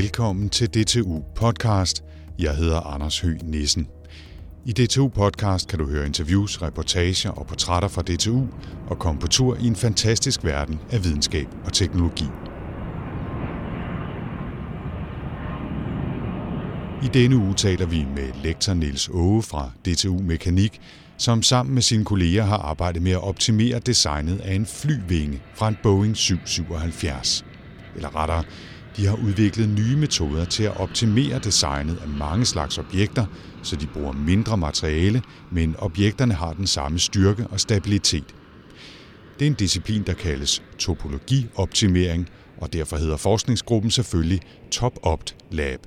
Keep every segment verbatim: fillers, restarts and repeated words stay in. Velkommen til D T U Podcast. Jeg hedder Anders Høgh Nissen. I D T U Podcast kan du høre interviews, reportager og portrætter fra D T U og komme på tur i en fantastisk verden af videnskab og teknologi. I denne uge taler vi med lektor Niels Aage fra D T U Mekanik, som sammen med sine kolleger har arbejdet med at optimere designet af en flyvinge fra en Boeing syv syv syv. Eller rettere, de har udviklet nye metoder til at optimere designet af mange slags objekter, så de bruger mindre materiale, men objekterne har den samme styrke og stabilitet. Det er en disciplin, der kaldes topologioptimering, og derfor hedder forskningsgruppen selvfølgelig TopOpt Lab.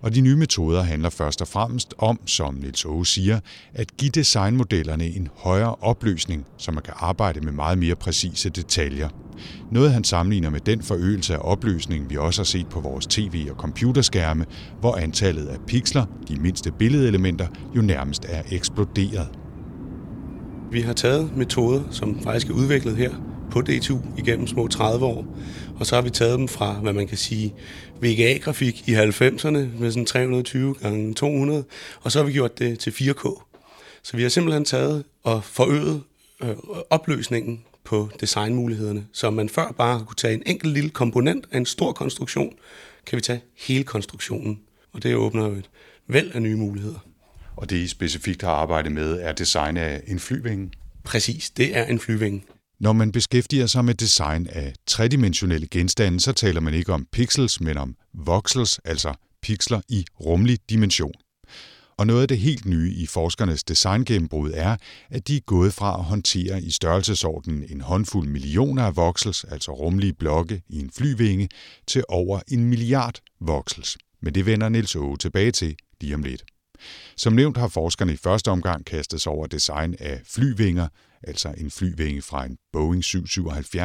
Og de nye metoder handler først og fremmest om, som Niels Aage siger, at give designmodellerne en højere opløsning, så man kan arbejde med meget mere præcise detaljer. Noget han sammenligner med den forøgelse af opløsningen, vi også har set på vores tv- og computerskærme, hvor antallet af pixler, de mindste billedelementer, jo nærmest er eksploderet. Vi har taget metoder, som faktisk er udviklet her på D T U igennem små tredive år, og så har vi taget dem fra, hvad man kan sige, V G A-grafik i halvfemserne med sådan tre hundrede og tyve gange to hundrede, og så har vi gjort det til fire K. Så vi har simpelthen taget og forøget øh, opløsningen på designmulighederne, så man før bare kunne tage en enkelt lille komponent af en stor konstruktion, kan vi tage hele konstruktionen, og det åbner jo et væld af nye muligheder. Og det I specifikt har arbejdet med er design af en flyvinge? Præcis, det er en flyvinge. Når man beskæftiger sig med design af tredimensionelle genstande, så taler man ikke om pixels, men om voxels, altså pixler i rumlig dimension. Og noget af det helt nye i forskernes designgennembrud er, at de er gået fra at håndtere i størrelsesordenen en håndfuld millioner af voxels, altså rumlige blokke i en flyvinge, til over en milliard voxels. Men det vender Niels Aage tilbage til lige om lidt. Som nævnt har forskerne i første omgang kastet sig over design af flyvinger, altså en flyvinge fra en Boeing syv syv syv,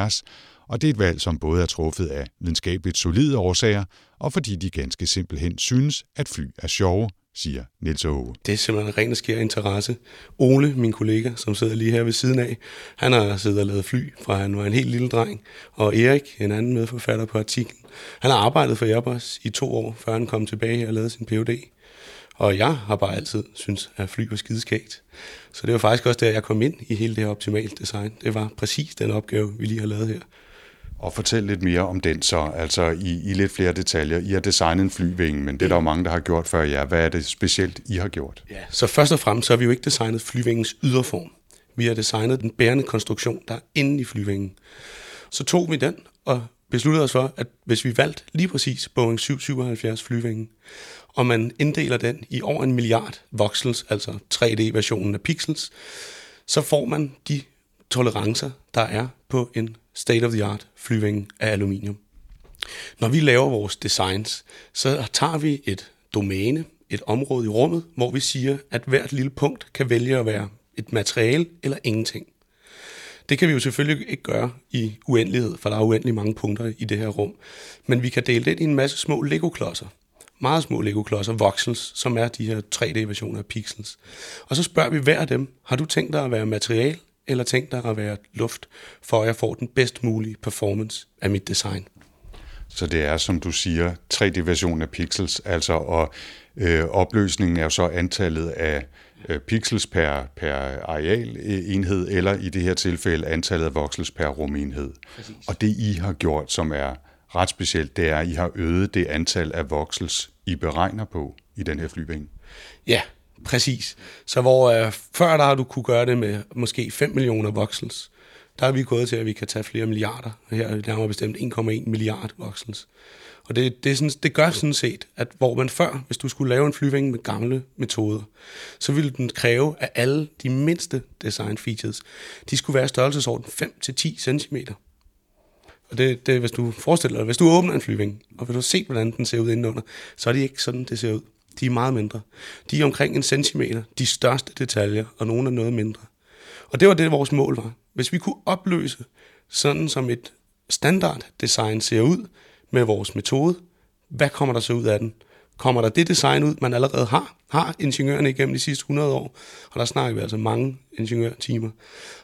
og det er et valg, som både er truffet af videnskabeligt solide årsager, og fordi de ganske simpelthen synes, at fly er sjove, siger Niels Aage. Det er simpelthen ren og skær interesse. Ole, min kollega, som sidder lige her ved siden af, han har siddet og lavet fly, fra han var en helt lille dreng, og Erik, en anden medforfatter på artiklen, han har arbejdet for Airbus i to år, før han kom tilbage og lavede sin P H D. Og jeg har bare altid synes at fly var skideskægt. Så det var faktisk også der, jeg kom ind i hele det her optimalt design. Det var præcis den opgave, vi lige har lavet her. Og fortæl lidt mere om den så, altså i, i lidt flere detaljer. I har designet en flyvinge, men det er der jo mange, der har gjort før jer. Hvad er det specielt, I har gjort? Ja, så først og fremmest så har vi jo ikke designet flyvingens yderform. Vi har designet den bærende konstruktion, der er inde i flyvingen. Så tog vi den og besluttede os for, at hvis vi valgte lige præcis Boeing syv syv syv flyvingen, og man inddeler den i over en milliard voxels, altså tre D-versionen af pixels, så får man de tolerancer, der er på en state-of-the-art flyvinge af aluminium. Når vi laver vores designs, så tager vi et domæne, et område i rummet, hvor vi siger, at hvert lille punkt kan vælge at være et materiale eller ingenting. Det kan vi jo selvfølgelig ikke gøre i uendelighed, for der er uendelig mange punkter i det her rum. Men vi kan dele det i en masse små Lego-klodser. Meget små Lego-klodser, voxels, som er de her tre D-versioner af pixels. Og så spørger vi hver af dem, har du tænkt dig at være materiale, eller tænkt dig at være luft, for at jeg får den bedst mulige performance af mit design? Så det er, som du siger, tre D-versionen af pixels, altså, og øh, opløsningen er jo så antallet af pixels per, per arealenhed, eller i det her tilfælde antallet af voxels per rumenhed. Præcis. Og det, I har gjort, som er ret specielt, det er, at I har øget det antal af voxels, I beregner på i den her flyvinge. Ja, præcis. Så hvor øh, før der har du kunne gøre det med måske fem millioner voxels, der er vi gået til, at vi kan tage flere milliarder. Her er nærmere bestemt en komma en milliard voxels. Og det, det, sådan, det gør sådan set, at hvor man før, hvis du skulle lave en flyvinge med gamle metoder, så ville den kræve, at alle de mindste design features, de skulle være i størrelsesorden fem til ti centimeter. Og det, det hvis du forestiller dig, hvis du åbner en flyvinge, og hvis du har set, hvordan den ser ud indenunder, så er det ikke sådan, det ser ud. De er meget mindre. De er omkring en centimeter, de største detaljer, og nogle er noget mindre. Og det var det, vores mål var. Hvis vi kunne opløse sådan, som et standarddesign ser ud med vores metode, hvad kommer der så ud af den? Kommer der det design ud, man allerede har? Har ingeniørerne igennem de sidste hundrede år, og der snakker vi altså mange ingeniørtimer,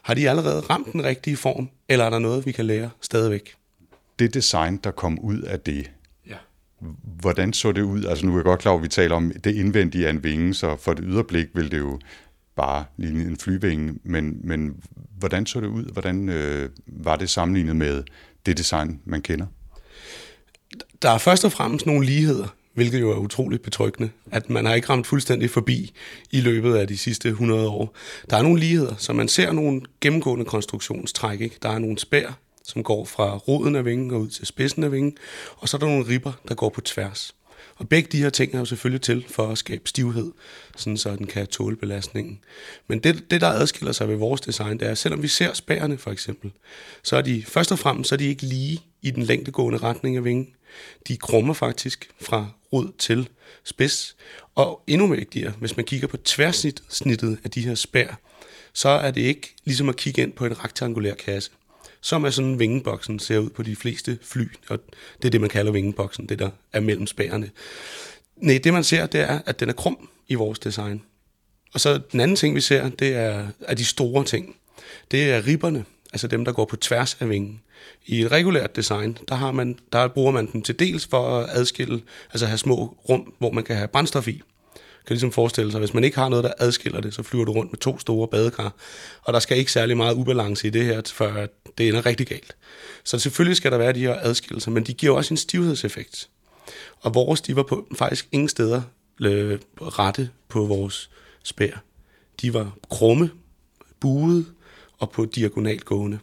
har de allerede ramt den rigtige form, eller er der noget, vi kan lære stadigvæk? Det design, der kom ud af det, ja. hvordan så det ud? Altså nu er jeg godt klar over, at vi taler om det indvendige af en vinge, så for det yderblik ville det jo bare lignede en flyvinge, men, men hvordan så det ud? Hvordan øh, var det sammenlignet med det design, man kender? Der er først og fremmest nogle ligheder, hvilket jo er utroligt betryggende, at man har ikke ramt fuldstændig forbi i løbet af de sidste hundrede år. Der er nogle ligheder, så man ser nogle gennemgående konstruktionstræk, ikke? Der er nogle spær, som går fra roden af vingen og ud til spidsen af vingen, og så er der nogle ribber, der går på tværs. Og begge de her ting er jo selvfølgelig til for at skabe stivhed, sådan så den kan tåle belastningen. Men det, det, der adskiller sig ved vores design, det er, at selvom vi ser spærene for eksempel, så er de først og fremmest så er de ikke lige i den længdegående retning af vingen. De krummer faktisk fra rod til spids. Og endnu vigtigere, hvis man kigger på tværsnittet af de her spær, så er det ikke ligesom at kigge ind på en rektangulær kasse, som er sådan, vingeboksen ser ud på de fleste fly, og det er det, man kalder vingeboksen, det der er mellem spærene. Nej, det man ser, det er, at den er krum i vores design. Og så den anden ting, vi ser, det er, er de store ting. Det er ribberne, altså dem, der går på tværs af vingen. I et regulært design, der, har man, der bruger man dem til dels for at adskille, altså have små rum, hvor man kan have brændstof i. Kan ligesom forestille sig, hvis man ikke har noget, der adskiller det, så flyver du rundt med to store badekar, og der skal ikke særlig meget ubalance i det her, før det ender rigtig galt. Så selvfølgelig skal der være de her adskillelser, men de giver også en stivhedseffekt. Og vores, de var på, faktisk ingen steder rette på vores spær. De var krumme, buede og på diagonalgående.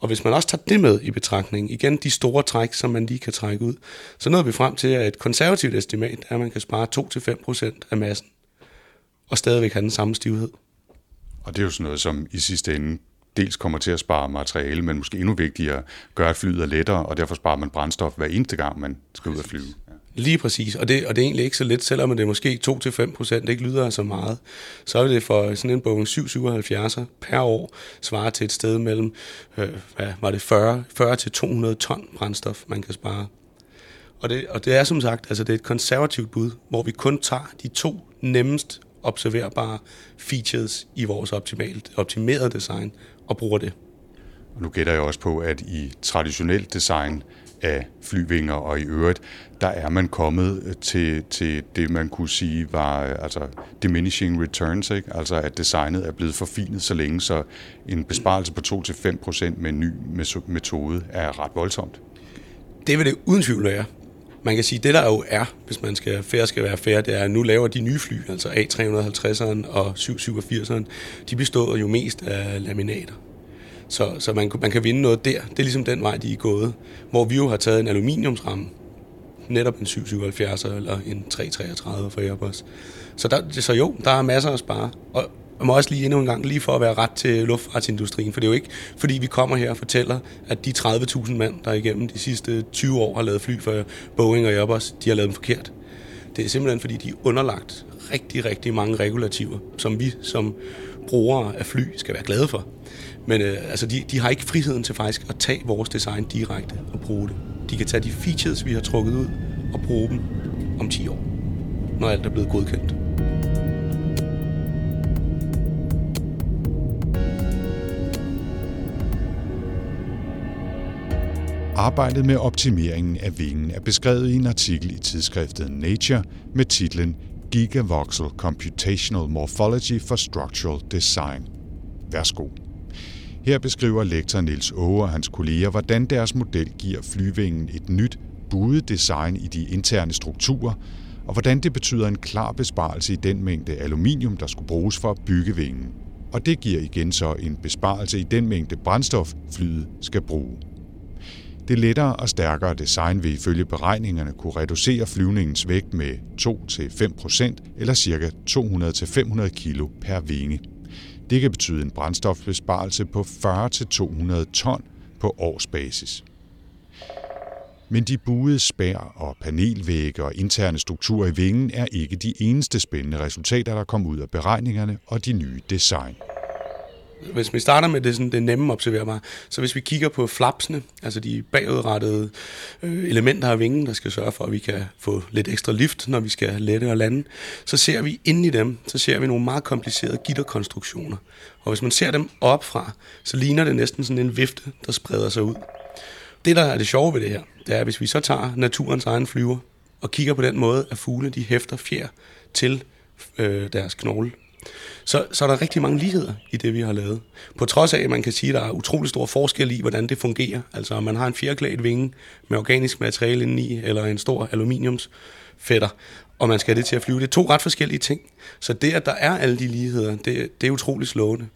Og hvis man også tager det med i betragtning, igen de store træk, som man lige kan trække ud, så nåede vi frem til, at et konservativt estimat er, at man kan spare to til fem procent af massen, og stadigvæk have den samme stivhed. Og det er jo sådan noget, som i sidste ende dels kommer til at spare materiale, men måske endnu vigtigere, gør at flyet er lettere, og derfor sparer man brændstof hver eneste gang, man skal ud at flyve. Lige præcis, og det, og det er egentlig ikke så lidt, selvom det måske to til fem procent ikke lyder så meget. Så er det for sådan en Boeing syv syv syv per år svarer til et sted mellem øh, hvad var det fyrre til to hundrede ton brændstof, man kan spare. Og det, og det er som sagt, altså det er et konservativt bud, hvor vi kun tager de to nemmest observerbare features i vores optimalt, optimerede design og bruger det. Og nu gætter jeg også på, at i traditionelt design af flyvinger og i øvrigt, der er man kommet til, til det, man kunne sige var altså diminishing returns, ikke? Altså at designet er blevet forfinet så længe, så en besparelse på to til fem procent med en ny metode er ret voldsomt. Det vil det uden tvivl være. Man kan sige, at det der jo er, hvis man skal færre skal være færre, det er, at nu laver de nye fly, altså A tre halvtreds og syv syv syv, de består jo mest af laminater. Så, så man, man kan vinde noget der. Det er ligesom den vej, de er gået. Hvor vi jo har taget en aluminiumsramme, netop en syv syv syv eller en tre tre tre for Airbus. Så, der, så jo, der er masser at spare. Og jeg må også lige endnu en gang, lige for at være ret til luftfartsindustrien, for det er jo ikke, fordi vi kommer her og fortæller, at de tredive tusind mand, der igennem de sidste tyve år har lavet fly for Boeing og Airbus, de har lavet dem forkert. Det er simpelthen, fordi de er underlagt rigtig, rigtig mange regulativer, som vi som brugere af fly skal være glade for. Men øh, altså de, de har ikke friheden til faktisk at tage vores design direkte og bruge det. De kan tage de features, vi har trukket ud, og bruge dem om ti år, når alt er blevet godkendt. Arbejdet med optimeringen af vingen er beskrevet i en artikel i tidsskriftet Nature med titlen Gigavoxel Computational Morphology for Structural Design. Værsgo. Her beskriver lektor Niels Aage og hans kolleger, hvordan deres model giver flyvingen et nyt buet design i de interne strukturer, og hvordan det betyder en klar besparelse i den mængde aluminium, der skulle bruges for at bygge vingen. Og det giver igen så en besparelse i den mængde brændstof, flyet skal bruge. Det lettere og stærkere design vil ifølge beregningerne kunne reducere flyvningens vægt med to til fem procent eller ca. to hundrede til fem hundrede kilo per vinge. Det kan betyde en brændstofbesparelse på fyrre til to hundrede ton på årsbasis. Men de buede spær og panelvægge og interne strukturer i vingen er ikke de eneste spændende resultater, der kom ud af beregningerne og de nye design. Hvis vi starter med det, sådan, det nemme observerbare, så hvis vi kigger på flapsene, altså de bagudrettede øh, elementer af vingen, der skal sørge for, at vi kan få lidt ekstra lift, når vi skal lette og lande, så ser vi inde i dem, så ser vi nogle meget komplicerede gitterkonstruktioner. Og hvis man ser dem opfra, så ligner det næsten sådan en vifte, der spreder sig ud. det, der er det sjove ved det her, det er, hvis vi så tager naturens egen flyver og kigger på den måde, at fuglene de hæfter fjer til øh, deres knogle, så, så er der rigtig mange ligheder i det, vi har lavet. På trods af, at man kan sige, at der er utrolig stor forskel i, hvordan det fungerer. Altså, om man har en fjerklædt vinge med organisk materiale indeni, eller en stor aluminiumsfætter, og man skal have det til at flyve. Det er to ret forskellige ting. Så det, at der er alle de ligheder, det, det er utrolig slående.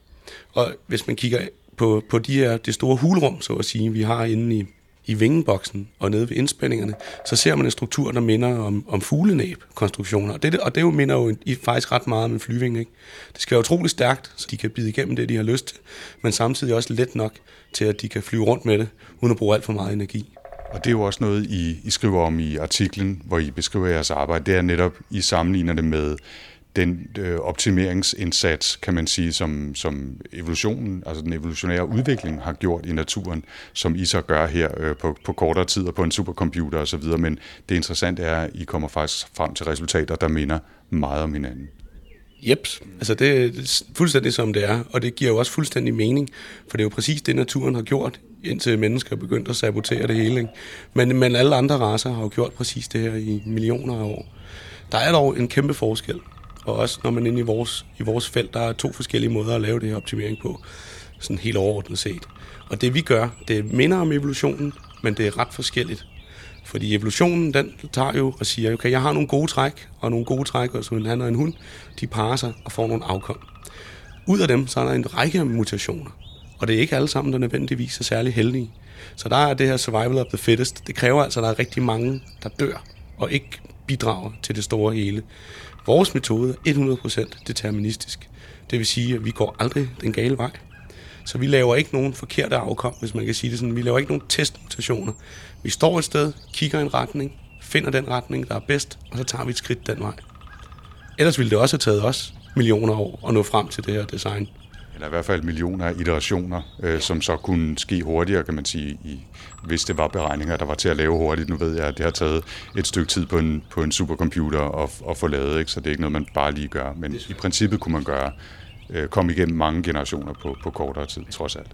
Og hvis man kigger på, på de her, det store hulrum, så at sige, vi har inde i, i vingeboksen og nede ved indspændingerne, så ser man en struktur, der minder om, om fuglenæb-konstruktioner. Og det, og det jo minder jo faktisk ret meget om en flyving, ikke? Det skal være utrolig stærkt, så de kan bide igennem det, de har lyst til, men samtidig også let nok til, at de kan flyve rundt med det, uden at bruge alt for meget energi. Og det er jo også noget, I, I skriver om i artiklen, hvor I beskriver jeres arbejde. Det er netop, I sammenligner det med den øh, optimeringsindsats, kan man sige, som, som evolutionen, altså den evolutionære udvikling har gjort i naturen, som I så gør her øh, på, på kortere tid og på en supercomputer osv. Men det interessante er, at I kommer faktisk frem til resultater, der minder meget om hinanden. Jeps, altså det er fuldstændig som det er, og det giver jo også fuldstændig mening, for det er jo præcis det, naturen har gjort, indtil mennesker er begyndt at sabotere det hele, ikke? Men, men alle andre racer har jo gjort præcis det her i millioner af år. Der er dog en kæmpe forskel, og også når man inde i vores, i vores felt, der er to forskellige måder at lave det her optimering på, sådan helt overordnet set. Og det vi gør, det minder om evolutionen, men det er ret forskelligt. Fordi evolutionen, den tager jo og siger, okay, jeg har nogle gode træk, og nogle gode træk, og så en han og en hund, de parer sig og får nogle afkom. Ud af dem, så er der en række mutationer, og det er ikke alle sammen, der nødvendigvis er særlig heldige. Så der er det her survival of the fittest. Det kræver altså, at der er rigtig mange, der dør, og ikke bidrager til det store hele. Vores metode er hundrede procent deterministisk. Det vil sige, at vi går aldrig den gale vej. Så vi laver ikke nogen forkerte afkom, hvis man kan sige det sådan. Vi laver ikke nogen testmutationer. Vi står et sted, kigger i en retning, finder den retning, der er bedst, og så tager vi et skridt den vej. Ellers ville det også have taget os millioner år at nå frem til det her design. Eller i hvert fald millioner af iterationer, øh, som så kunne ske hurtigere, kan man sige, i, hvis det var beregninger, der var til at lave hurtigt. Nu ved jeg, at det har taget et stykke tid på en, på en supercomputer at, at få lavet, ikke? Så det er ikke noget, man bare lige gør. Men i princippet kunne man gøre øh, komme igennem mange generationer på, på kortere tid, trods alt.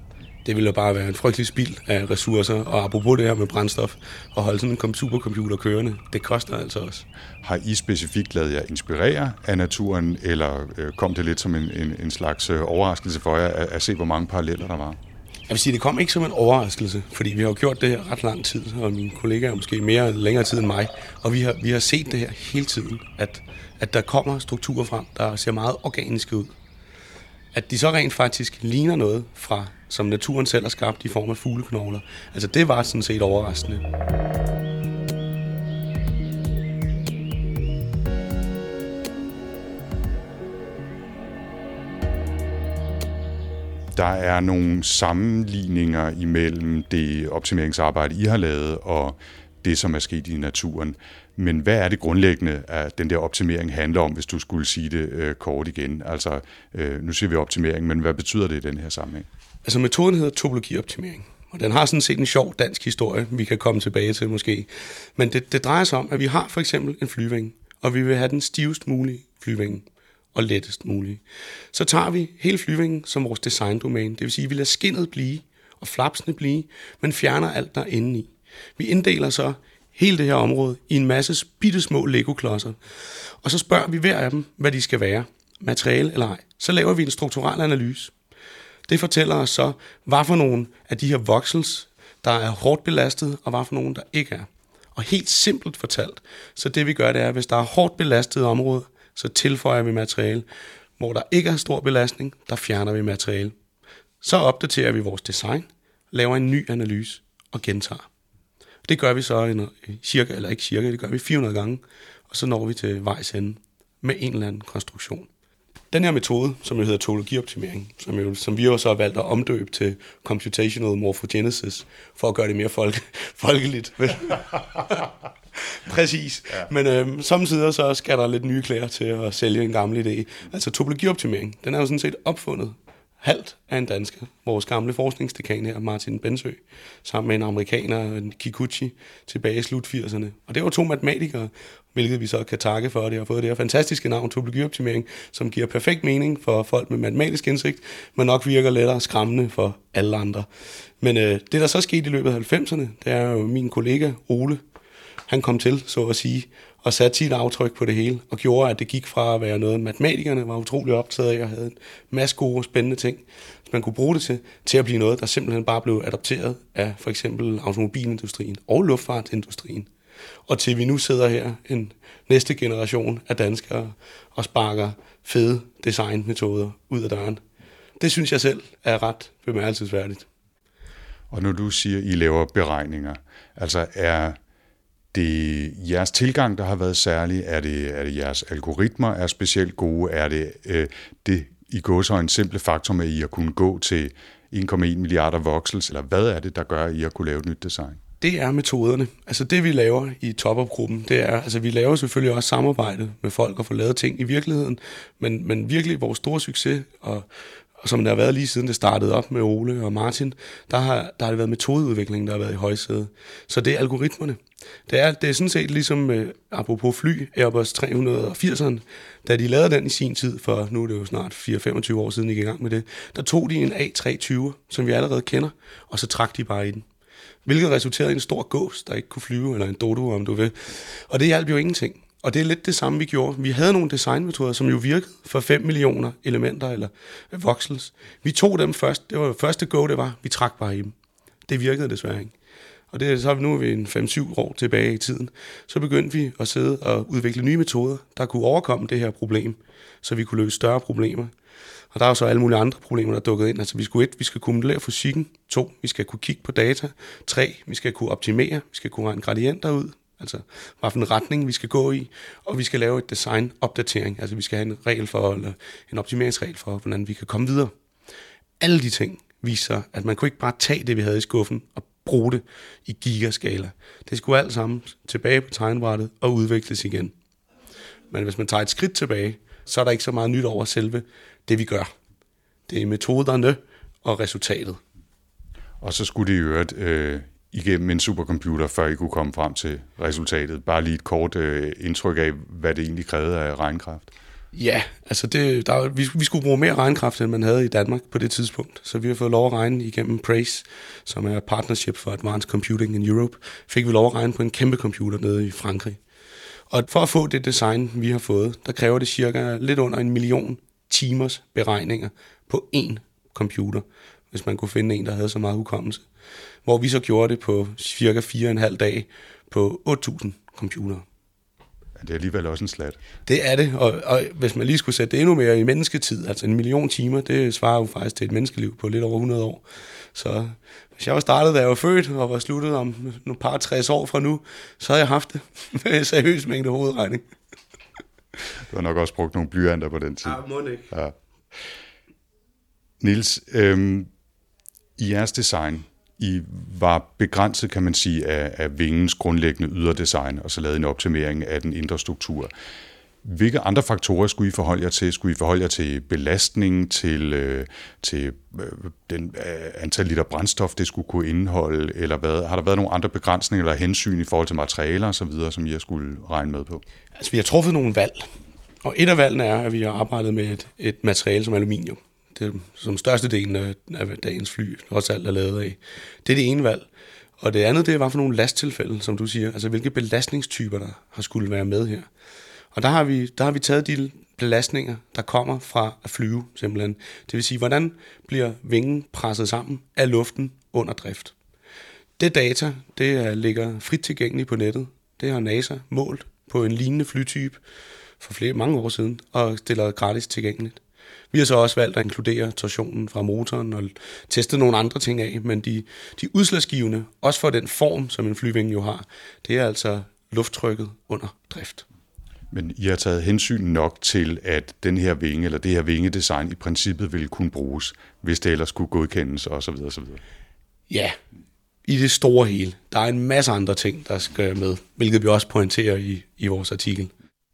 Det ville jo bare være en frygtelig spild af ressourcer, og apropos det her med brændstof, at holde sådan en supercomputer kørende, det koster altså også. Har I specifikt ladet jer inspirere af naturen, eller kom det lidt som en, en, en slags overraskelse for jer, at, at se, hvor mange paralleller der var? Jeg vil sige, det kom ikke som en overraskelse, fordi vi har jo gjort det her ret lang tid, og mine kollegaer måske mere længere tid end mig, og vi har, vi har set det her hele tiden, at, at der kommer strukturer frem, der ser meget organiske ud. At de så rent faktisk ligner noget fra, som naturen selv har skabt i form af fugleknogler. Altså det var sådan set overraskende. Der er nogle sammenligninger imellem det optimeringsarbejde, I har lavet, og det, som er sket i naturen. Men hvad er det grundlæggende, at den der optimering handler om, hvis du skulle sige det øh, kort igen? Altså, øh, nu siger vi optimering, men hvad betyder det i den her sammenhæng? Altså, metoden hedder topologioptimering, og den har sådan set en sjov dansk historie, vi kan komme tilbage til måske. Men det, det drejer sig om, at vi har for eksempel en flyvinge, og vi vil have den stivest mulige flyvinge og lettest mulige. Så tager vi hele flyvingen som vores designdomæne, det vil sige, at vi lader skindet blive og flapsene blive, men fjerner alt der inde i. Vi inddeler så hele det her område i en masse bittesmå legoklodser. Og så spørger vi hver af dem, hvad de skal være, materiale eller ej. Så laver vi en strukturel analyse. Det fortæller os så, hvad for nogle af de her voxels, der er hårdt belastet, og hvad for nogle, der ikke er. Og helt simpelt fortalt, så det vi gør, det er, hvis der er hårdt belastet område, så tilføjer vi materiale. Hvor der ikke er stor belastning, der fjerner vi materiale. Så opdaterer vi vores design, laver en ny analyse og gentager. Det gør vi så cirka, eller ikke cirka, det gør vi fire hundrede gange, og så når vi til vejs ende med en eller anden konstruktion. Den her metode, som jo hedder topologioptimering, som, jo, som vi jo så har valgt at omdøbe til computational morphogenesis, for at gøre det mere folke, folkeligt. Præcis. Ja. Men øhm, samtidig så skal der lidt nye klæder til at sælge en gammel idé. Altså topologioptimering, den er jo sådan set opfundet halvt af en dansker, vores gamle forskningsdekan her, Martin Bendsøe, sammen med en amerikaner, Kikuchi, tilbage i slut firserne. Og det var to matematikere, hvilket vi så kan takke for, at det har fået det her fantastiske navn, topologioptimering, som giver perfekt mening for folk med matematisk indsigt, men nok virker lettere skræmmende for alle andre. Men øh, det, der så skete i løbet af halvfemserne, det er jo min kollega Ole, han kom til, så at sige, og satte sit aftryk på det hele, og gjorde, at det gik fra at være noget, matematikerne var utrolig optaget af, og havde en masse gode og spændende ting, som man kunne bruge det til, til at blive noget, der simpelthen bare blev adopteret af for eksempel automobilindustrien og luftfartsindustrien. Og til vi nu sidder her, en næste generation af danskere, og sparker fede designmetoder ud af døren. Det synes jeg selv er ret bemærkelsesværdigt. Og når du siger, I laver beregninger, altså er... Det er jeres tilgang, der har været særlig. Er det, er det jeres algoritmer er specielt gode? Er det øh, det i går så en simple faktor med, at I har kunnet gå til en komma en milliarder voxels? Eller hvad er det, der gør, at I har kunnet lave et nyt design? Det er metoderne. Altså det, vi laver i TopOpt-gruppen, det er, altså vi laver selvfølgelig også samarbejde med folk og får lavet ting i virkeligheden, men, men virkelig vores store succes og... og som der har været lige siden det startede op med Ole og Martin, der har, der har det været metodeudvikling, der har været i højsædet. Så det er algoritmerne. Det er, det er sådan set ligesom, øh, apropos fly, Airbus tre hundrede firserne, da de lavede den i sin tid, for nu er det jo snart fireogtyve år siden, de gik i gang med det, der tog de en A tre tyve, som vi allerede kender, og så trak de bare i den. Hvilket resulterede i en stor gås, der ikke kunne flyve, eller en dodo, om du vil. Og det hjalp jo ingenting. Og det er lidt det samme, vi gjorde. Vi havde nogle designmetoder, som jo virkede for fem millioner elementer eller voxels. Vi tog dem først. Det var det første go, det var. Vi trak bare i dem. Det virkede desværre ikke. Og det, så nu er vi en fem syv år tilbage i tiden. Så begyndte vi at sidde og udvikle nye metoder, der kunne overkomme det her problem, så vi kunne løse større problemer. Og der er jo så alle mulige andre problemer, der er dukket ind. Altså vi skulle et, vi skal kumulere fysikken. To, vi skal kunne kigge på data. Tre, vi skal kunne optimere. Vi skal kunne regne gradienter ud. Altså, hvad for en retning vi skal gå i, og vi skal lave et design-opdatering. Altså, vi skal have en regel for, eller en optimeringsregel for, hvordan vi kan komme videre. Alle de ting viser, at man kunne ikke bare tage det, vi havde i skuffen, og bruge det i gigaskala. Det skulle alt sammen tilbage på tegnbrættet og udvikles igen. Men hvis man tager et skridt tilbage, så er der ikke så meget nyt over selve det, vi gør. Det er metoderne og resultatet. Og så skulle det i øvrigt... Øh igennem en supercomputer, før I kunne komme frem til resultatet. Bare lige et kort øh, indtryk af, hvad det egentlig krævede af regnkraft. Ja, altså det, der, vi, vi skulle bruge mere regnkraft, end man havde i Danmark på det tidspunkt. Så vi har fået lov at regne igennem PRACE, som er Partnership for Advanced Computing in Europe. Fik vi lov at regne på en kæmpe computer nede i Frankrig. Og for at få det design, vi har fået, der kræver det cirka lidt under en million timers beregninger på én computer, hvis man kunne finde en, der havde så meget hukommelse. Hvor vi så gjorde det på cirka fire og en halv dag på otte tusind computere. Ja, det er alligevel også en slat. Det er det, og, og hvis man lige skulle sætte det endnu mere i mennesketid, altså en million timer, det svarer jo faktisk til et menneskeliv på lidt over hundrede år. Så hvis jeg var startet, da jeg var født, og var sluttet om nogle par tres år fra nu, så havde jeg haft det med seriøs mængde hovedregning. Du har nok også brugt nogle blyanter på den tid. Ja, må det ikke. Ja. Niels, øhm, i jeres design, I var begrænset, kan man sige, af, af vingens grundlæggende yderdesign, og så lavede en optimering af den indre struktur. Hvilke andre faktorer skulle I forholde jer til? Skulle I forholde jer til belastning, til, øh, til øh, den øh, antal liter brændstof, det skulle kunne indeholde, eller hvad? Har der været nogle andre begrænsninger eller hensyn i forhold til materialer osv., som I har skulle regne med på? Altså, vi har truffet nogle valg, og et af valgene er, at vi har arbejdet med et, et materiale som aluminium. Det, som størstedelen af, af dagens fly også alt er lavet af. Det er det ene valg. Og det andet, det er, hvad for nogle lasttilfælde, som du siger. Altså, hvilke belastningstyper, der har skulle være med her. Og der har vi, der har vi taget de belastninger, der kommer fra at flyve, simpelthen. Det vil sige, hvordan bliver vingen presset sammen af luften under drift. Det data, det ligger frit tilgængeligt på nettet. Det har NASA målt på en lignende flytype for flere, mange år siden, og stiller gratis tilgængeligt. Vi har så også valgt at inkludere torsionen fra motoren og testet nogle andre ting af, men de, de udslagsgivende, også for den form, som en flyving jo har, det er altså lufttrykket under drift. Men I har taget hensyn nok til, at den her vinge, eller det her vingedesign i princippet ville kunne bruges, hvis det ellers kunne godkendes osv. osv. Ja, i det store hele. Der er en masse andre ting, der skal med, hvilket vi også pointerer i, i vores artikel.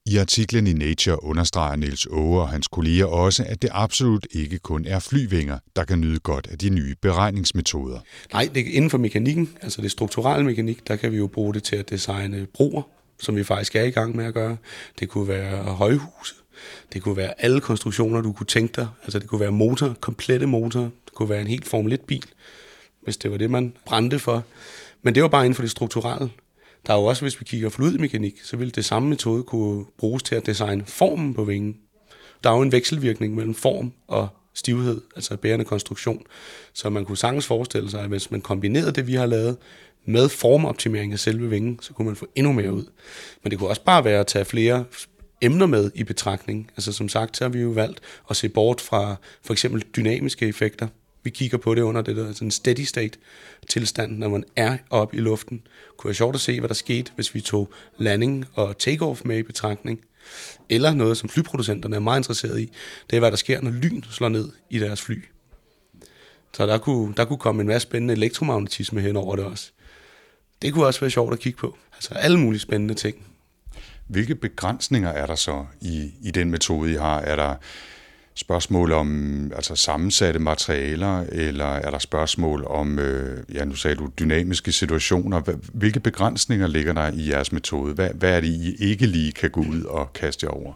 I artiklen i Nature understreger Niels Aage og hans kolleger også, at det absolut ikke kun er flyvinger, der kan nyde godt af de nye beregningsmetoder. Nej, det er inden for mekanikken, altså det strukturelle mekanik, der kan vi jo bruge det til at designe broer, som vi faktisk er i gang med at gøre. Det kunne være højhuse, det kunne være alle konstruktioner, du kunne tænke dig, altså det kunne være motor, komplette motor, det kunne være en helt Formel et bil, hvis det var det, man brændte for. Men det var bare inden for det strukturelle. Der er jo også, hvis vi kigger fluidmekanik, så vil det samme metode kunne bruges til at designe formen på vingen. Der er jo en vekselvirkning mellem form og stivhed, altså bærende konstruktion. Så man kunne sagtens forestille sig, at hvis man kombinerede det, vi har lavet, med formoptimering af selve vingen, så kunne man få endnu mere ud. Men det kunne også bare være at tage flere emner med i betragtning. Altså som sagt, så har vi jo valgt at se bort fra for eksempel dynamiske effekter. Vi kigger på det under det der sådan steady state tilstand, når man er oppe i luften. Det kunne være sjovt at se, hvad der skete, hvis vi tog landing og takeoff med i betragtning. Eller noget, som flyproducenterne er meget interesserede i, det er, hvad der sker, når lyn slår ned i deres fly. Så der kunne, der kunne komme en masse spændende elektromagnetisme hen over det også. Det kunne også være sjovt at kigge på. Altså alle mulige spændende ting. Hvilke begrænsninger er der så i, i den metode, I har? Er der spørgsmål om altså sammensatte materialer, eller er der spørgsmål om, øh, ja nu sagde du, dynamiske situationer? Hvilke begrænsninger ligger der i jeres metode? Hvad, hvad er det, I ikke lige kan gå ud og kaste jer over?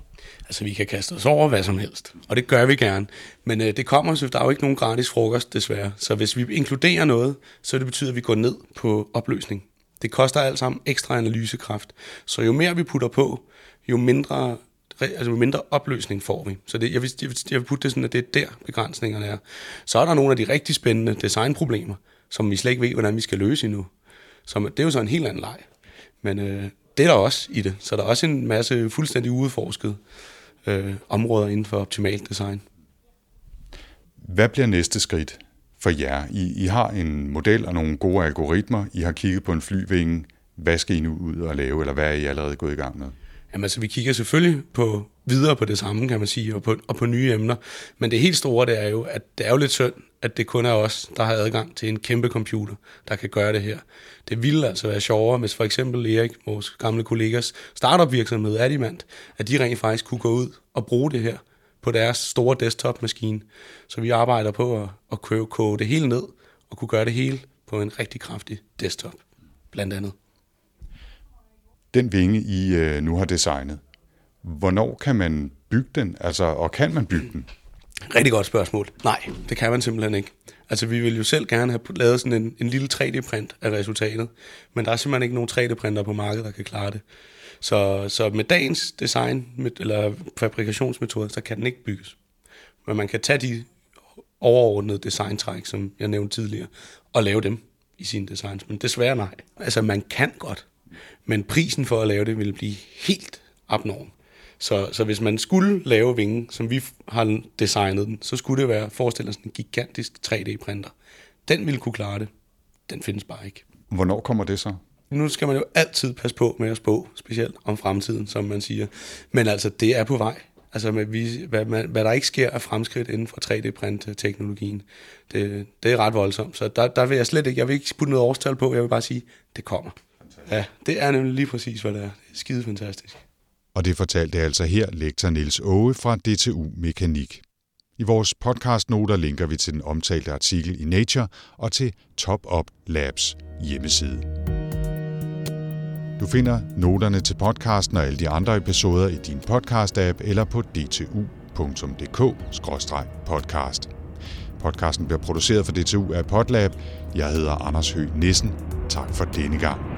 Altså vi kan kaste os over hvad som helst, og det gør vi gerne. Men øh, det kommer, så der er jo ikke nogen gratis frokost desværre. Så hvis vi inkluderer noget, så det betyder, at vi går ned på opløsning. Det koster alt sammen ekstra analysekraft. Så jo mere vi putter på, jo mindre... altså mindre opløsning får vi. Så det, jeg, vil, jeg, vil, jeg vil putte det sådan, at det er der begrænsningerne er. Så er der nogle af de rigtig spændende designproblemer, som vi slet ikke ved, hvordan vi skal løse endnu. Så det er jo så en helt anden leg. Men øh, det er der også i det. Så der er også en masse fuldstændig uudforskede øh, områder inden for optimalt design. Hvad bliver næste skridt for jer? I, I har en model og nogle gode algoritmer. I har kigget på en flyvinge. Hvad skal I nu ud og lave, eller hvad er I allerede gået i gang med? Jamen altså, vi kigger selvfølgelig på, videre på det samme, kan man sige, og på, og på nye emner. Men det helt store, det er jo, at det er jo lidt synd, at det kun er os, der har adgang til en kæmpe computer, der kan gøre det her. Det ville altså være sjovere, hvis for eksempel Erik, vores gamle kollegers startup-virksomhed Adimant, at de rent faktisk kunne gå ud og bruge det her på deres store desktop-maskine. Så vi arbejder på at, at koge det hele ned og kunne gøre det hele på en rigtig kraftig desktop, blandt andet. Den vinge, I øh, nu har designet, hvornår kan man bygge den? Altså, og kan man bygge den? Rigtig godt spørgsmål. Nej, det kan man simpelthen ikke. Altså, vi vil jo selv gerne have lavet sådan en, en lille tre D-print af resultatet, men der er simpelthen ikke nogen tre D-printer på markedet, der kan klare det. Så, så med dagens design, med, eller fabrikationsmetode, så kan den ikke bygges. Men man kan tage de overordnede designtræk, som jeg nævnte tidligere, og lave dem i sine designs. Men desværre nej. Altså, man kan godt. Men prisen for at lave det ville blive helt abnorm. Så, så hvis man skulle lave vingen, som vi har designet den, så skulle det være, forestil dig sådan en gigantisk tre D-printer. Den ville kunne klare det. Den findes bare ikke. Hvornår kommer det så? Nu skal man jo altid passe på med at spå, specielt om fremtiden, som man siger. Men altså, det er på vej. Altså, hvad, man, hvad der ikke sker af fremskridt inden for tre D-print-teknologien, det, det er ret voldsomt. Så der, der vil jeg slet ikke, jeg vil ikke putte noget årstal på, jeg vil bare sige, det kommer. Ja, det er nemlig lige præcis, hvad det er. Det er skide fantastisk. Og det fortalte altså her lektor Niels Aage fra D T U Mekanik. I vores podcastnoter linker vi til den omtalte artikel i Nature og til TopOpt Labs hjemmeside. Du finder noterne til podcasten og alle de andre episoder i din podcast-app eller på d t u punktum d k skråstreg podcast. Podcasten bliver produceret for D T U af PodLab. Jeg hedder Anders Høgh Nissen. Tak for denne gang.